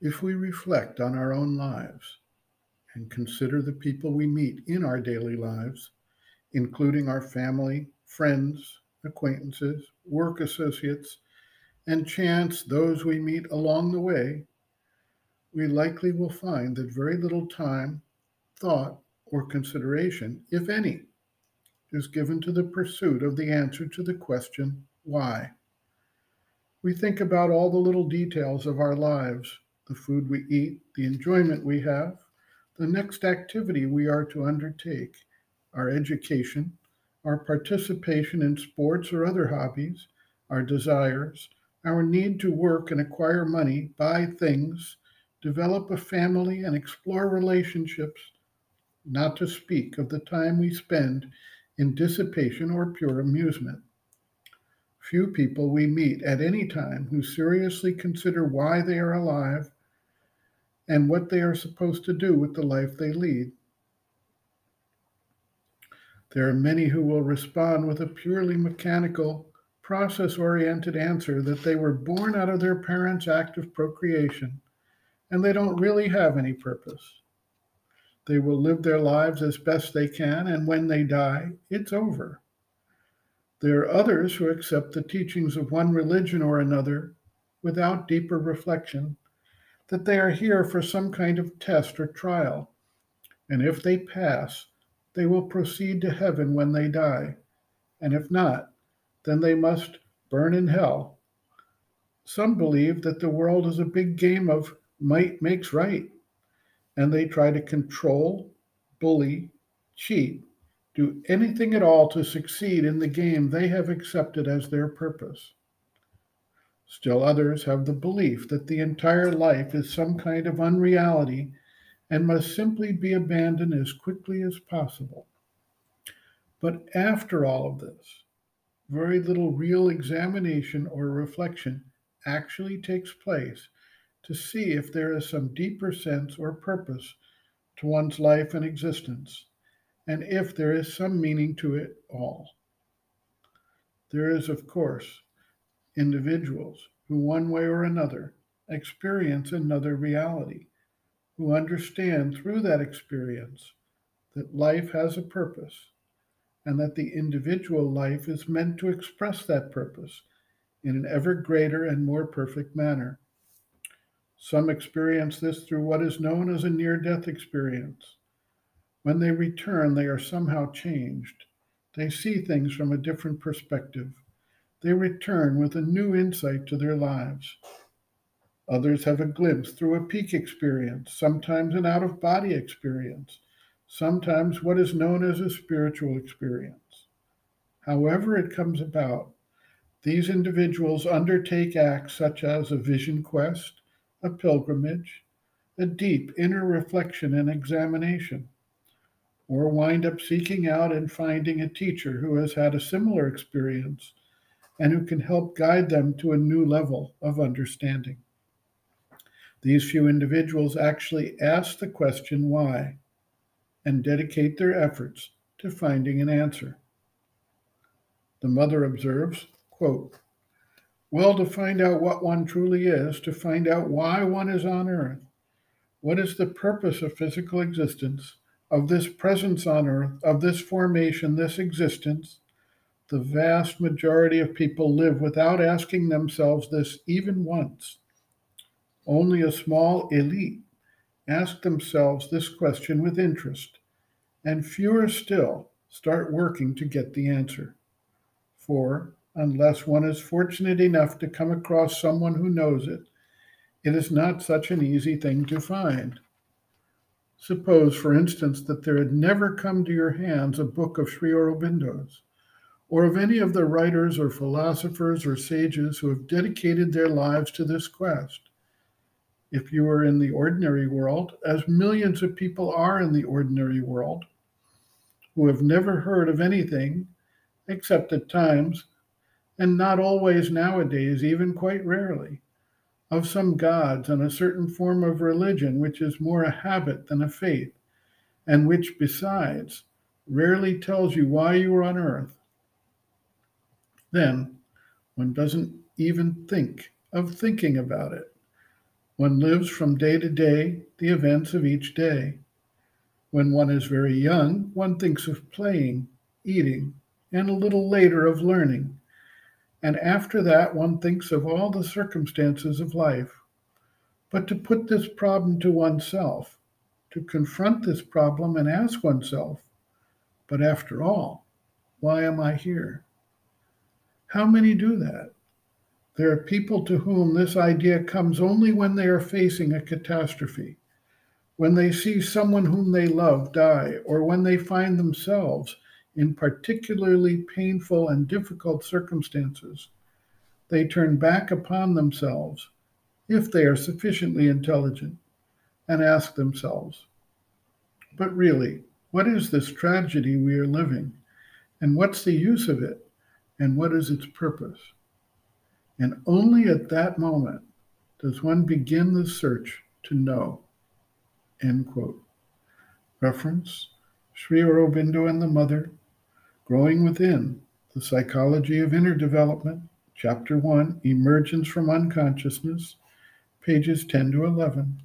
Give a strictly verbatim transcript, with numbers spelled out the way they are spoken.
If we reflect on our own lives and consider the people we meet in our daily lives, including our family, friends, acquaintances, work associates, and chance those we meet along the way, we likely will find that very little time, thought, or consideration, if any, is given to the pursuit of the answer to the question, why? We think about all the little details of our lives, the food we eat, the enjoyment we have, the next activity we are to undertake, our education, our participation in sports or other hobbies, our desires, our need to work and acquire money, buy things, develop a family, and explore relationships, not to speak of the time we spend in dissipation or pure amusement. Few people we meet at any time who seriously consider why they are alive and what they are supposed to do with the life they lead. There are many who will respond with a purely mechanical, process-oriented answer that they were born out of their parents' act of procreation, and they don't really have any purpose. They will live their lives as best they can, and when they die, it's over. There are others who accept the teachings of one religion or another without deeper reflection, that they are here for some kind of test or trial, and if they pass, they will proceed to heaven when they die, and if not, then they must burn in hell. Some believe that the world is a big game of might makes right, and they try to control, bully, cheat, do anything at all to succeed in the game they have accepted as their purpose. Still others have the belief that the entire life is some kind of unreality and must simply be abandoned as quickly as possible. But after all of this, very little real examination or reflection actually takes place to see if there is some deeper sense or purpose to one's life and existence, and if there is some meaning to it all. There is, of course, individuals who one way or another experience another reality, who understand through that experience that life has a purpose and that the individual life is meant to express that purpose in an ever greater and more perfect manner. Some experience this through what is known as a near-death experience. When they return, they are somehow changed. They see things from a different perspective. They return with a new insight to their lives. Others have a glimpse through a peak experience, sometimes an out-of-body experience, sometimes what is known as a spiritual experience. However it comes about, these individuals undertake acts such as a vision quest, a pilgrimage, a deep inner reflection and examination, or wind up seeking out and finding a teacher who has had a similar experience and who can help guide them to a new level of understanding. These few individuals actually ask the question why and dedicate their efforts to finding an answer. The Mother observes, quote, "Well, to find out what one truly is, to find out why one is on earth, what is the purpose of physical existence, of this presence on earth, of this formation, this existence, the vast majority of people live without asking themselves this even once. Only a small elite ask themselves this question with interest, and fewer still start working to get the answer. For unless one is fortunate enough to come across someone who knows it, it is not such an easy thing to find. Suppose, for instance, that there had never come to your hands a book of Sri Aurobindo's, or of any of the writers or philosophers or sages who have dedicated their lives to this quest. If you were in the ordinary world, as millions of people are in the ordinary world, who have never heard of anything, except at times, and not always nowadays, even quite rarely, of some gods and a certain form of religion which is more a habit than a faith, and which, besides, rarely tells you why you are on earth, then one doesn't even think of thinking about it. One lives from day to day the events of each day. When one is very young, one thinks of playing, eating, and a little later of learning. And after that, one thinks of all the circumstances of life. But to put this problem to oneself, to confront this problem and ask oneself, but after all, why am I here? How many do that? There are people to whom this idea comes only when they are facing a catastrophe, when they see someone whom they love die, or when they find themselves in particularly painful and difficult circumstances. They turn back upon themselves, if they are sufficiently intelligent, and ask themselves, but really, what is this tragedy we are living? And what's the use of it? And what is its purpose? And only at that moment does one begin the search to know. End quote. Reference, Sri Aurobindo and the Mother, Growing Within, The Psychology of Inner Development, Chapter one, Emergence from Unconsciousness, pages ten to eleven.